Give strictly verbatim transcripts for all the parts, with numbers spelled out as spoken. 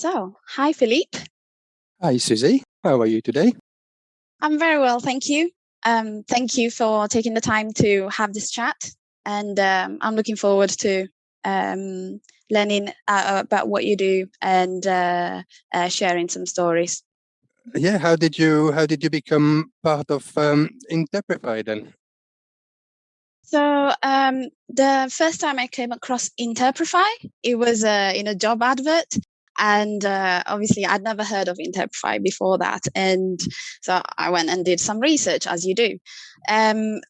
So, hi Philippe. Hi Susie, how are you today? I'm very well, thank you. Um, thank you for taking the time to have this chat, and um, I'm looking forward to um, learning uh, about what you do and uh, uh, sharing some stories. Yeah, how did you how did you become part of um, Interprefy then? So um, the first time I came across Interprefy, it was uh, in a job advert. And uh, obviously, I'd never heard of Interprefy before that. And so I went and did some research, as you do. Um,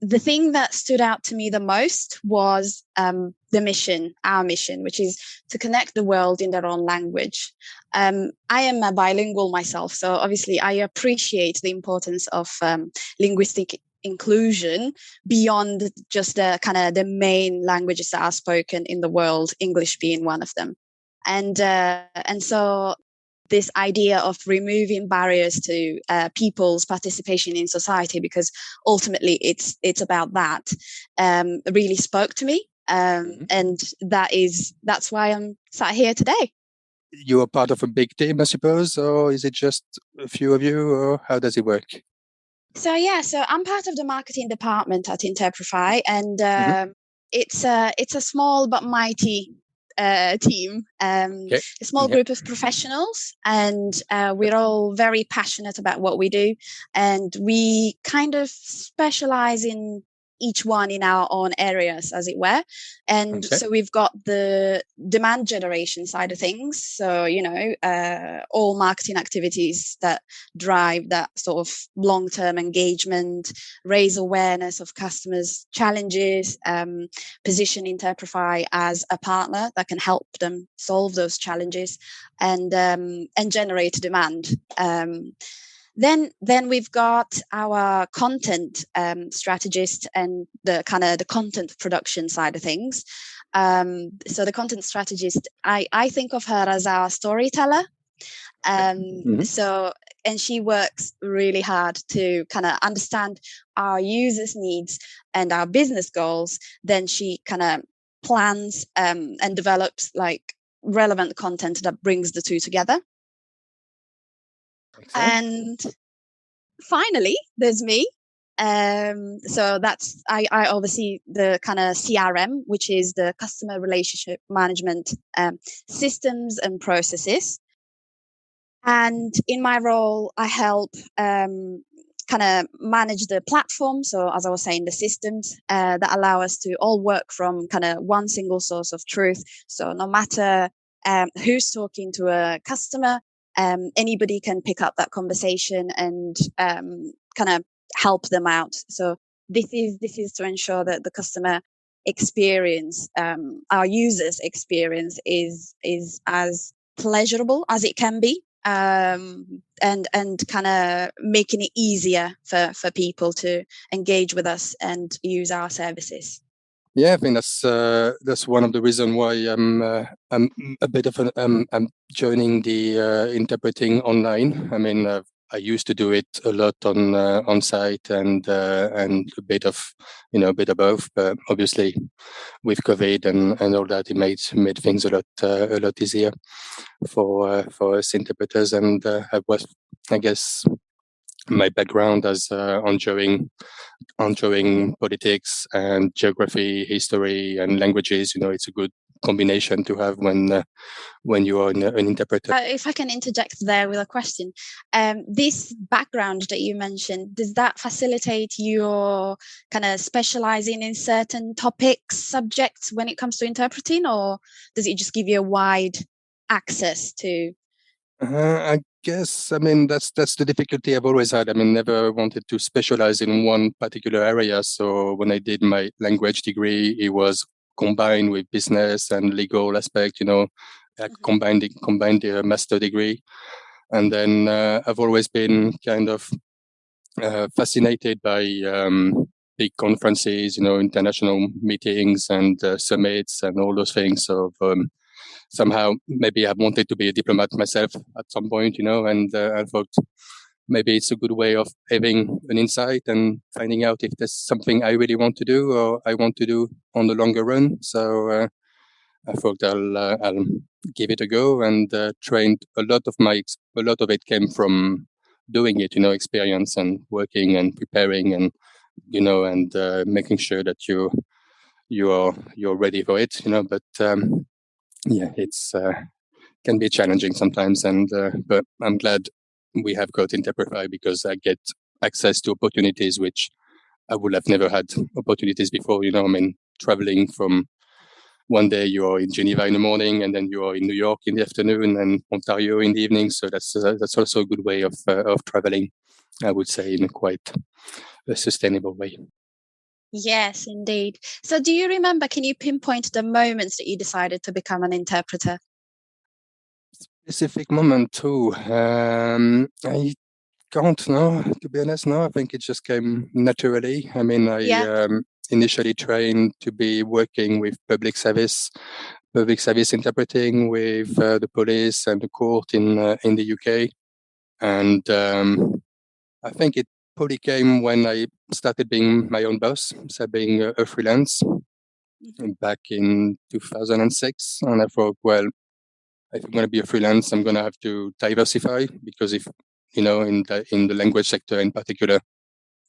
the thing that stood out to me the most was um, the mission, our mission, which is to connect the world in their own language. Um, I am a bilingual myself, so obviously I appreciate the importance of um, linguistic inclusion beyond just the kind of the main languages that are spoken in the world, English being one of them. And uh, and so this idea of removing barriers to uh, people's participation in society, because ultimately it's it's about that, um, really spoke to me, um, mm-hmm. and that is that's why I'm sat here today. You are part of a big team, I suppose, or is it just a few of you, or how does it work? So yeah, so I'm part of the marketing department at Interprefy, and uh, mm-hmm. it's a it's a small but mighty Uh, team, um, okay. a small group yep. of professionals, and uh, we're all very passionate about what we do, and we kind of specialize in each one in our own areas, as it were. And okay. so we've got the demand generation side of things, so you know uh, all marketing activities that drive that sort of long-term engagement, raise awareness of customers' challenges, um, position Interprefy as a partner that can help them solve those challenges and um, and generate demand. Um, Then, then we've got our content um, strategist and the kind of the content production side of things. Um, so the content strategist, I, I think of her as our storyteller. Um, mm-hmm. So, and she works really hard to kind of understand our users' needs and our business goals. Then she kind of plans um, and develops like relevant content that brings the two together. Okay. And finally, there's me. Um, so that's I, I oversee the kind of C R M, which is the customer relationship management um, systems and processes. And in my role, I help um, kind of manage the platform. So as I was saying, the systems uh, that allow us to all work from kind of one single source of truth. So no matter um, who's talking to a customer, Um, anybody can pick up that conversation and um, kind of help them out. So this is this is to ensure that the customer experience, um, our users' experience, is is as pleasurable as it can be, um, and and kind of making it easier for for people to engage with us and use our services. Yeah, I think that's uh, that's one of the reasons why I'm uh, I'm a bit of an um, I'm joining the uh, interpreting online. I mean, uh, I used to do it a lot on uh, on site and uh, and a bit of you know a bit of both. But obviously, with COVID and, and all that, it made made things a lot uh, a lot easier for uh, for us interpreters. And uh, I was, I guess. My background as uh, on drawing, on drawing politics and geography, history, and languages. You know, it's a good combination to have when uh, when you are an, an interpreter. Uh, if I can interject there with a question, um, this background that you mentioned, does that facilitate your kind of specializing in certain topics, subjects when it comes to interpreting, or does it just give you a wide access to? Uh, I guess, I mean, that's that's the difficulty I've always had. I mean, never wanted to specialize in one particular area. So when I did my language degree, it was combined with business and legal aspect, you know, I mm-hmm. combined, combined the master degree. And then uh, I've always been kind of uh, fascinated by um, big conferences, you know, international meetings and uh, summits and all those things of... Um, Somehow, maybe I wanted to be a diplomat myself at some point, you know, and uh, I thought maybe it's a good way of having an insight and finding out if there's something I really want to do or I want to do on the longer run. So uh, I thought I'll, uh, I'll give it a go, and uh, trained a lot of my, a lot of it came from doing it, you know, experience and working and preparing and, you know, and uh, making sure that you, you are, you're ready for it, you know, but um, yeah, it's, uh, can be challenging sometimes. And, uh, but I'm glad we have got Interprefy, because I get access to opportunities which I would have never had opportunities before, you know, I mean, traveling from one day you are in Geneva in the morning, and then you are in New York in the afternoon, and Ontario in the evening. So that's uh, that's also a good way of uh, of traveling, I would say, in a quite a sustainable way. Yes, indeed. So, do you remember? Can you pinpoint the moments that you decided to become an interpreter? Specific moment too. Um, I can't know. To be honest, no. I think it just came naturally. I mean, I. Yeah. Um, initially trained to be working with public service, public service interpreting with uh, the police and the court in uh, in the U K. And um, I think it probably came when I started being my own boss, so being a, a freelance back in two thousand six. And I thought, well, if I'm going to be a freelance, I'm going to have to diversify, because if, you know, in the, in the language sector in particular,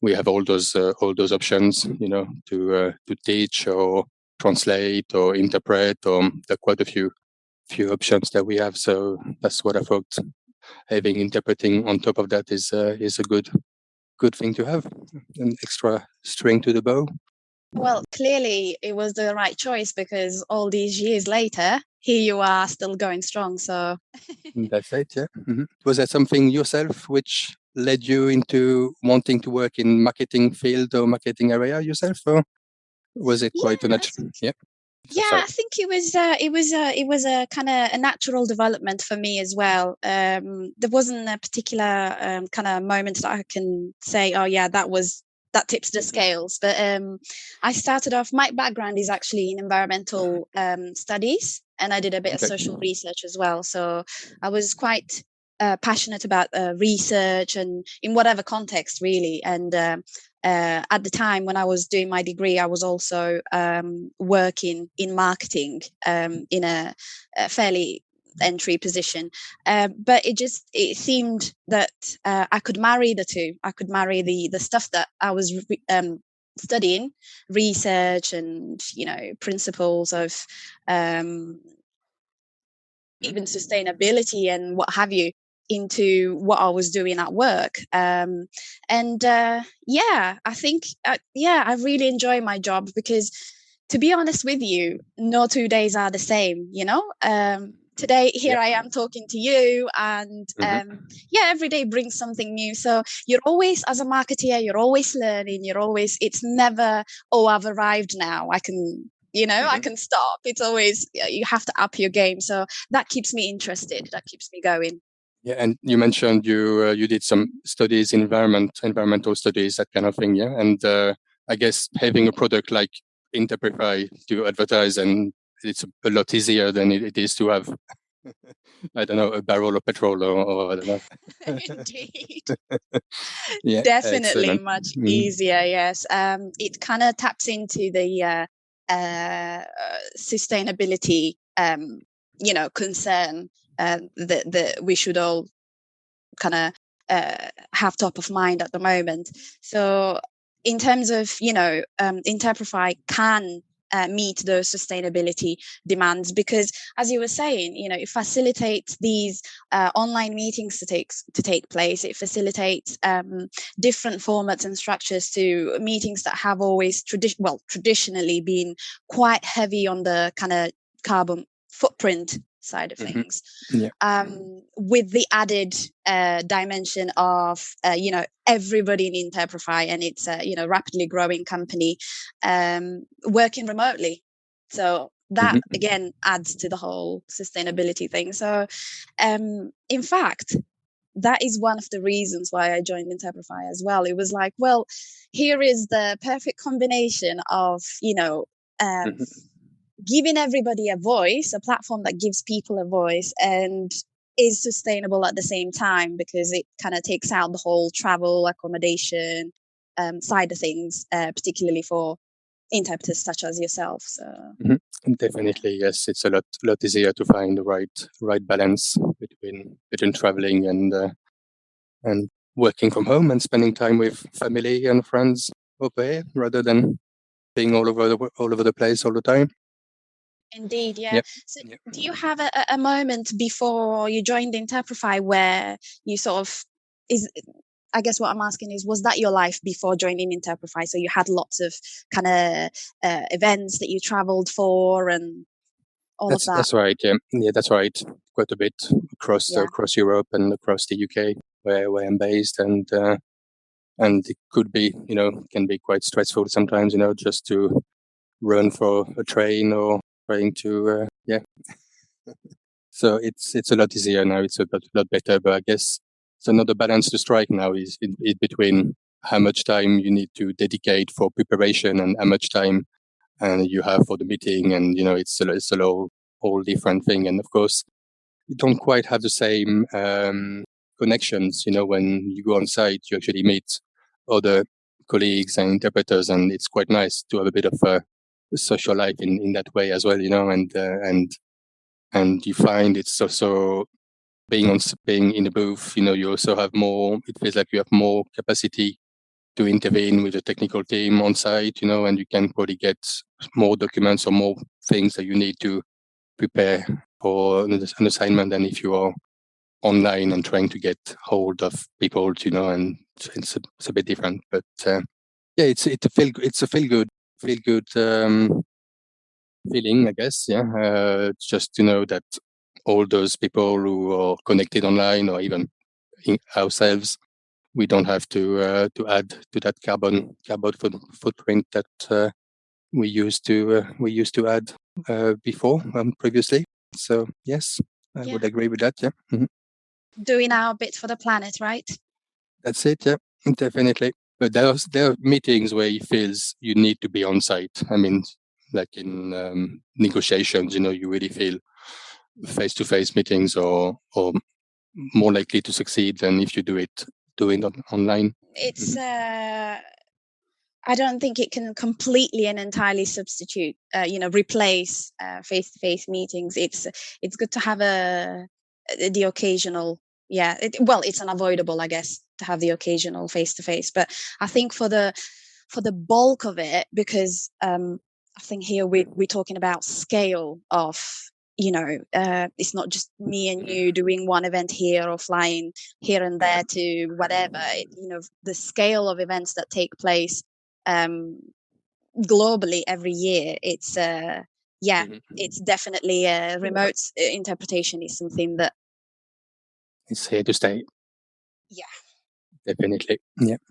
we have all those uh, all those options, you know, to uh, to teach or translate or interpret. Or there are quite a few few options that we have. So that's what I thought. Having interpreting on top of that is uh, is a good good thing to have, an extra string to the bow. Well, clearly it was the right choice, because all these years later, here you are still going strong. So that's it. Yeah. Mm-hmm. Was that something yourself which led you into wanting to work in marketing field or marketing area yourself, or was it quite yeah, a natural? Yeah, yeah, Sorry. I think it was. Uh, it was. Uh, it was a kind of a natural development for me as well. Um, there wasn't a particular um, kind of moment that I can say, "Oh, yeah, that was that tips the scales." But um, I started off. My background is actually in environmental um, studies, and I did a bit okay. of social research as well. So I was quite. Uh, passionate about uh, research and in whatever context, really. And uh, uh, at the time when I was doing my degree, I was also um, working in marketing um, in a, a fairly entry position. Uh, but it just it seemed that uh, I could marry the two. I could marry the the stuff that I was re- um, studying, research, and you know principles of um, even sustainability and what have you, into what I was doing at work. Um, and uh, yeah, I think, uh, yeah, I really enjoy my job, because to be honest with you, no two days are the same, you know? Um, today, here yeah. I am talking to you, and mm-hmm. um, yeah, every day brings something new. So you're always, as a marketeer, you're always learning, you're always, it's never, oh, I've arrived now, I can, you know, mm-hmm. I can stop. It's always, you have to up your game. So that keeps me interested, that keeps me going. Yeah, and you mentioned you uh, you did some studies in environment, environmental studies, that kind of thing, yeah? And uh, I guess having a product like Interprefy to advertise, and it's a lot easier than it is to have, I don't know, a barrel of petrol or, or I don't know. Indeed. Yeah, definitely excellent. Much mm. easier, yes. Um, it kind of taps into the uh, uh, sustainability, um, you know, concern. Uh, that that we should all kind of uh, have top of mind at the moment. So in terms of, you know, um, Interprefy can uh, meet those sustainability demands, because as you were saying, you know, it facilitates these uh, online meetings to take, to take place. It facilitates um, different formats and structures to meetings that have always, tradi- well, traditionally been quite heavy on the kind of carbon footprint side of things, mm-hmm. yeah. um, with the added uh, dimension of, uh, you know, everybody in Interprefy, and it's a, you know, rapidly growing company, um, working remotely. So that, mm-hmm. again, adds to the whole sustainability thing. So, um, in fact, that is one of the reasons why I joined Interprefy as well. It was like, well, here is the perfect combination of, you know, um, mm-hmm. giving everybody a voice, a platform that gives people a voice and is sustainable at the same time, because it kind of takes out the whole travel, accommodation um, side of things, uh, particularly for interpreters such as yourselves. Uh, mm-hmm. Definitely, yes. It's a lot lot easier to find the right right balance between between traveling and uh, and working from home and spending time with family and friends over here, rather than being all over the all over the place all the time. Indeed, yeah. Yep. So yep. Do you have a, a moment before you joined Interprefy where you sort of is? I guess what I'm asking is, was that your life before joining Interprefy? So you had lots of kind of uh, events that you travelled for and all that's, of that. That's right. Yeah. yeah, that's right. Quite a bit across yeah. uh, across Europe and across the U K, where where I'm based, and uh, and it could be, you know, can be quite stressful sometimes. You know, just to run for a train or trying to uh, yeah. So it's it's a lot easier now. It's a lot, lot better, but I guess. So another balance to strike now is in, in between how much time you need to dedicate for preparation and how much time uh, you have for the meeting. And, you know, it's a, it's a whole, whole different thing. And of course, you don't quite have the same um, connections. You know, when you go on site, you actually meet other colleagues and interpreters. And it's quite nice to have a bit of a social life in, in that way as well, you know, and, uh, and, and you find it's also, Being on being in the booth, you know, you also have more. It feels like you have more capacity to intervene with the technical team on site, you know, and you can probably get more documents or more things that you need to prepare for an assignment than if you are online and trying to get hold of people, you know, and it's a, it's a bit different. But uh, yeah, it's it's a feel it's a feel good feel good um, feeling, I guess. Yeah, uh, just to know that. All those people who are connected online, or even ourselves, we don't have to uh, to add to that carbon carbon footprint that uh, we used to uh, we used to add uh, before um, previously. So yes, I yeah. would agree with that. Yeah, mm-hmm. Doing our bit for the planet, right? That's it. Yeah, definitely. But there are there are meetings where it feels you need to be on site. I mean, like in um, negotiations, you know, you really feel. Face-to-face meetings or or more likely to succeed than if you do it do it on, online. It's uh, I don't think it can completely and entirely substitute, uh, you know, replace uh, face-to-face meetings. It's it's good to have a the occasional, yeah. It, well, it's unavoidable, I guess, to have the occasional face-to-face. But I think for the for the bulk of it, because um, I think here we we're talking about scale of. You know, uh, it's not just me and you doing one event here or flying here and there to whatever. It, you know, the scale of events that take place um, globally every year. It's uh, yeah, mm-hmm. it's definitely uh, remote interpretation is something that it's here to stay. Yeah, definitely. Yeah.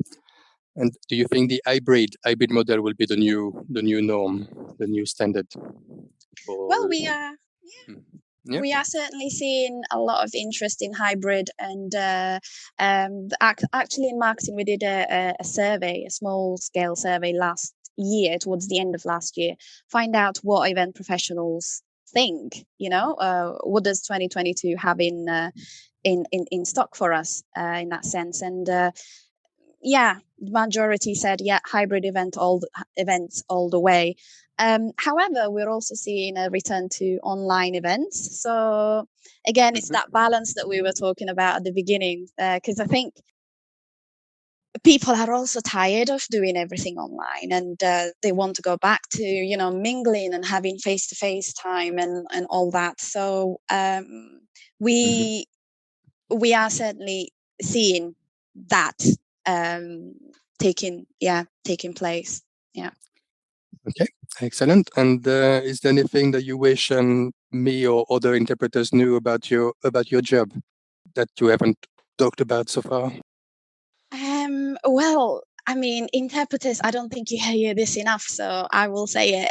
And do you think the hybrid hybrid model will be the new the new norm, the new standard? For... Well, we are. Yeah. Yeah. We are certainly seeing a lot of interest in hybrid, and uh, um, act, actually in marketing we did a, a survey, a small scale survey last year, towards the end of last year, find out what event professionals think. You know, uh, what does twenty twenty-two have in uh, in, in in stock for us uh, in that sense? And uh, yeah, the majority said yeah, hybrid event all the, events all the way. Um, however, we're also seeing a return to online events. So again, it's that balance that we were talking about at the beginning, because uh, I think people are also tired of doing everything online, and uh, they want to go back to, you know, mingling and having face-to-face time and, and all that. So um, we we are certainly seeing that um, taking yeah taking place. Yeah. Okay, excellent. And uh, is there anything that you wish um, me or other interpreters knew about your about your job that you haven't talked about so far? Um. Well, I mean, interpreters. I don't think you hear this enough, so I will say it.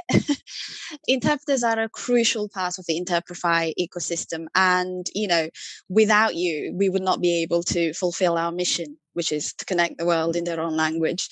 Interpreters are a crucial part of the Interprefy ecosystem, and you know, without you, we would not be able to fulfill our mission, which is to connect the world in their own language.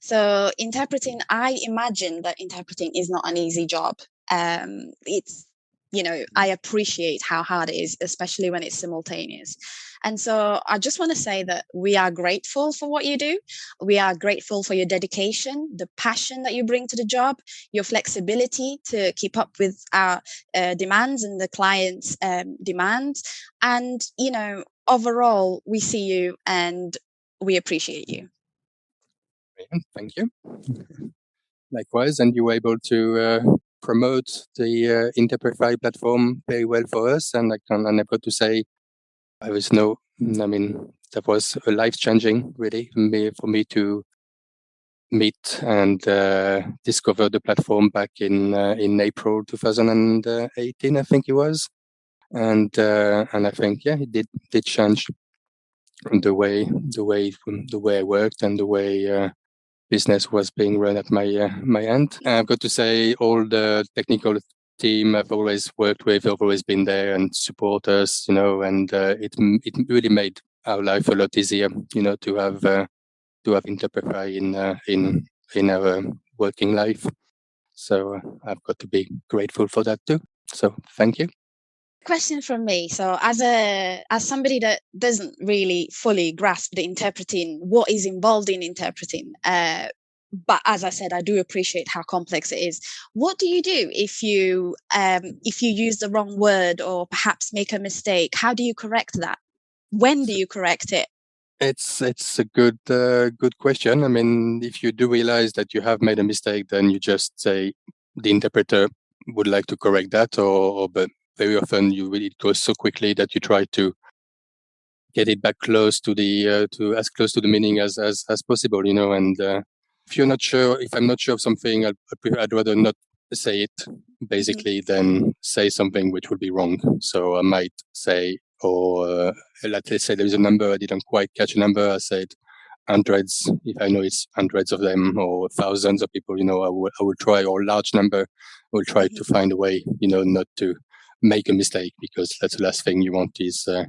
So interpreting, I imagine that interpreting is not an easy job. Um, it's you know, I appreciate how hard it is, especially when it's simultaneous. And so I just want to say that we are grateful for what you do. We are grateful for your dedication, the passion that you bring to the job, your flexibility to keep up with our uh, demands and the client's um, demands. And, you know, overall, we see you and we appreciate you. Thank you. Likewise, and you were able to uh, promote the uh, Interprefy platform very well for us. And I can, and I've got to say, I was no, I mean, that was life-changing, really, for me to meet and uh, discover the platform back in uh, in April two thousand eighteen, I think it was. And uh, and I think, yeah, it did did change the way the way the way I worked and the way uh, business was being run at my uh, my end. And I've got to say, all the technical team I've always worked with, have always been there and support us, you know, and uh, it it really made our life a lot easier, you know, to have uh, to have Interprefy in uh, in in our working life. So I've got to be grateful for that too. So thank you. Question from me. So as a as somebody that doesn't really fully grasp the interpreting, what is involved in interpreting, uh, but as I said, I do appreciate how complex it is. What do you do if you um, if you use the wrong word or perhaps make a mistake? How do you correct that? When do you correct it? It's it's a good uh, good question. I mean, if you do realize that you have made a mistake, then you just say the interpreter would like to correct that, or, or but very often you really it goes so quickly that you try to get it back close to the uh, to as close to the meaning as as, as possible, you know, and. Uh, If you're not sure, if I'm not sure of something, I'd, I'd rather not say it, basically, than say something which would be wrong. So I might say, or uh, let's say there is a number, I didn't quite catch a number, I said hundreds, if I know it's hundreds of them, or thousands of people, you know, I will, I will try, or large number, I will try to find a way, you know, not to make a mistake, because that's the last thing you want is uh,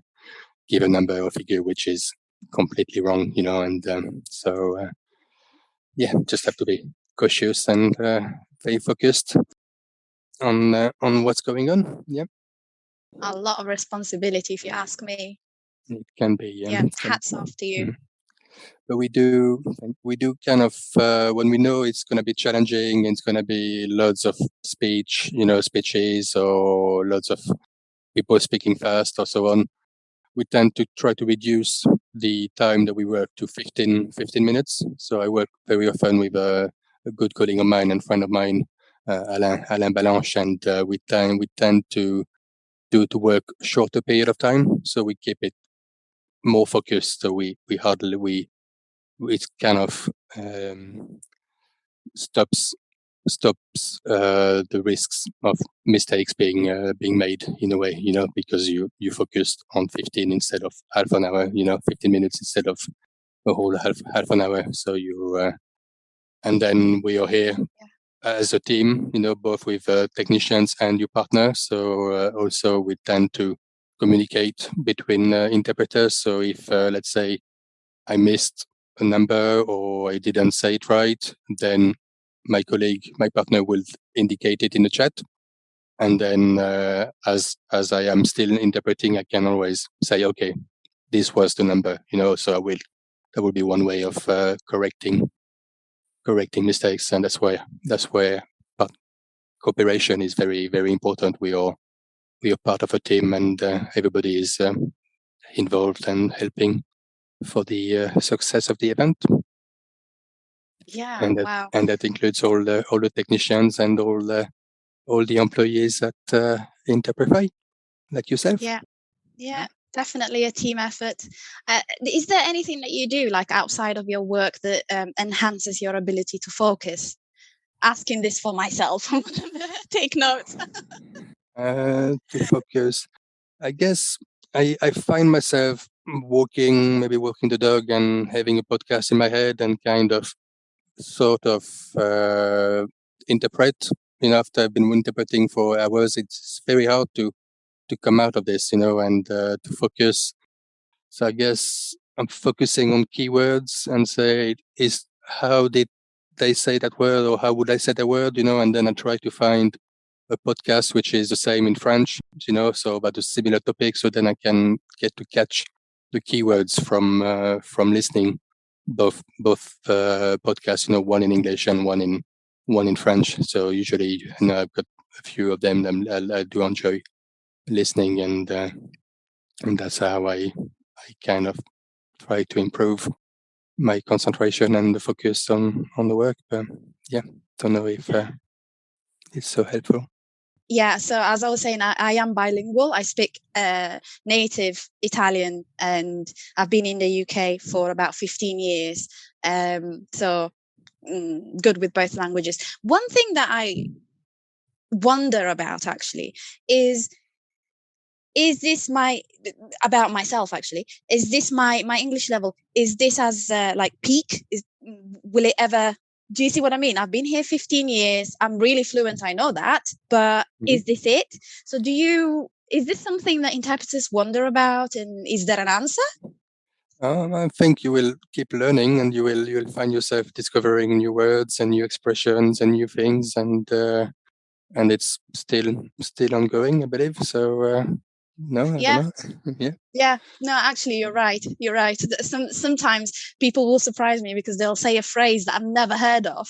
give a number or figure which is completely wrong, you know, and um, so... Uh, Yeah, just have to be cautious and uh, very focused on uh, on what's going on. Yeah, a lot of responsibility, if you ask me. It can be. Yeah, yeah, hats off to you. But we do, we do kind of uh, when we know it's going to be challenging, it's going to be loads of speech, you know, speeches or loads of people speaking fast or so on. We tend to try to reduce the time that we work to fifteen minutes. So I work very often with a, a good colleague of mine and friend of mine, uh, Alain, Alain Balanche, and uh, we, tend, we tend to do to work shorter period of time. So we keep it more focused. So we, we hardly, we, it kind of um, stops stops uh, the risks of mistakes being uh, being made in a way, you know, because you you focused on fifteen instead of half an hour, you know, fifteen minutes instead of a whole half half an hour. So you uh, and then we are here as a team, you know, both with uh, technicians and your partner. So uh, also we tend to communicate between uh, interpreters. So if uh, let's say I missed a number or I didn't say it right, then my colleague, my partner will indicate it in the chat. And then uh, as as I am still interpreting, I can always say, okay, this was the number, you know, so I will, that would be one way of uh, correcting correcting mistakes. And that's why, that's where but cooperation is very, very important. We are, we are part of a team and uh, everybody is um, involved and helping for the uh, success of the event. Yeah, and that, wow. And that includes all the all the technicians and all the all the employees at uh, Interprefy, like yourself. Yeah, yeah, definitely a team effort. Uh, is there anything that you do, like outside of your work, that um, enhances your ability to focus? Asking this for myself, I'm gonna take notes. uh, to focus, I guess I I find myself walking, maybe walking the dog, and having a podcast in my head, and kind of. sort of uh, interpret, you know, after I've been interpreting for hours, it's very hard to, to come out of this, you know, and uh, to focus. So I guess I'm focusing on keywords and say, is how did they say that word or how would I say the word, you know, and then I try to find a podcast which is the same in French, you know, so about a similar topic. So then I can get to catch the keywords from uh, from listening both both uh, podcasts, you know, one in English and one in one in French. So usually, you know, I've got a few of them that I, I do enjoy listening, and uh, and that's how I I kind of try to improve my concentration and the focus on on the work. But yeah, don't know if uh, it's so helpful. Yeah, so as I was saying, I, I am bilingual. I speak uh, native Italian, and I've been in the U K for about fifteen years. Um, so mm, good with both languages. One thing that I wonder about actually is, is this my, about myself actually, is this my, my English level? Is this as uh, like peak? Is, will it ever... Do you see what I mean? I've been here fifteen years. I'm really fluent. I know that. But mm-hmm. Is this it? So do you, is this something that interpreters wonder about? And is there an answer? Um, I think you will keep learning, and you will, you will find yourself discovering new words and new expressions and new things. And, uh, and it's still, still ongoing, I believe. So, uh, no, I yeah. don't know. yeah, yeah. No, actually, you're right. You're right. Some sometimes people will surprise me because they'll say a phrase that I've never heard of,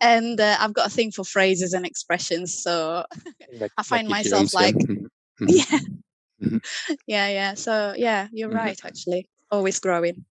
and uh, I've got a thing for phrases and expressions. So like, I find like myself like, mm-hmm. yeah, mm-hmm. yeah, yeah. So yeah, you're mm-hmm. right. Actually, always growing.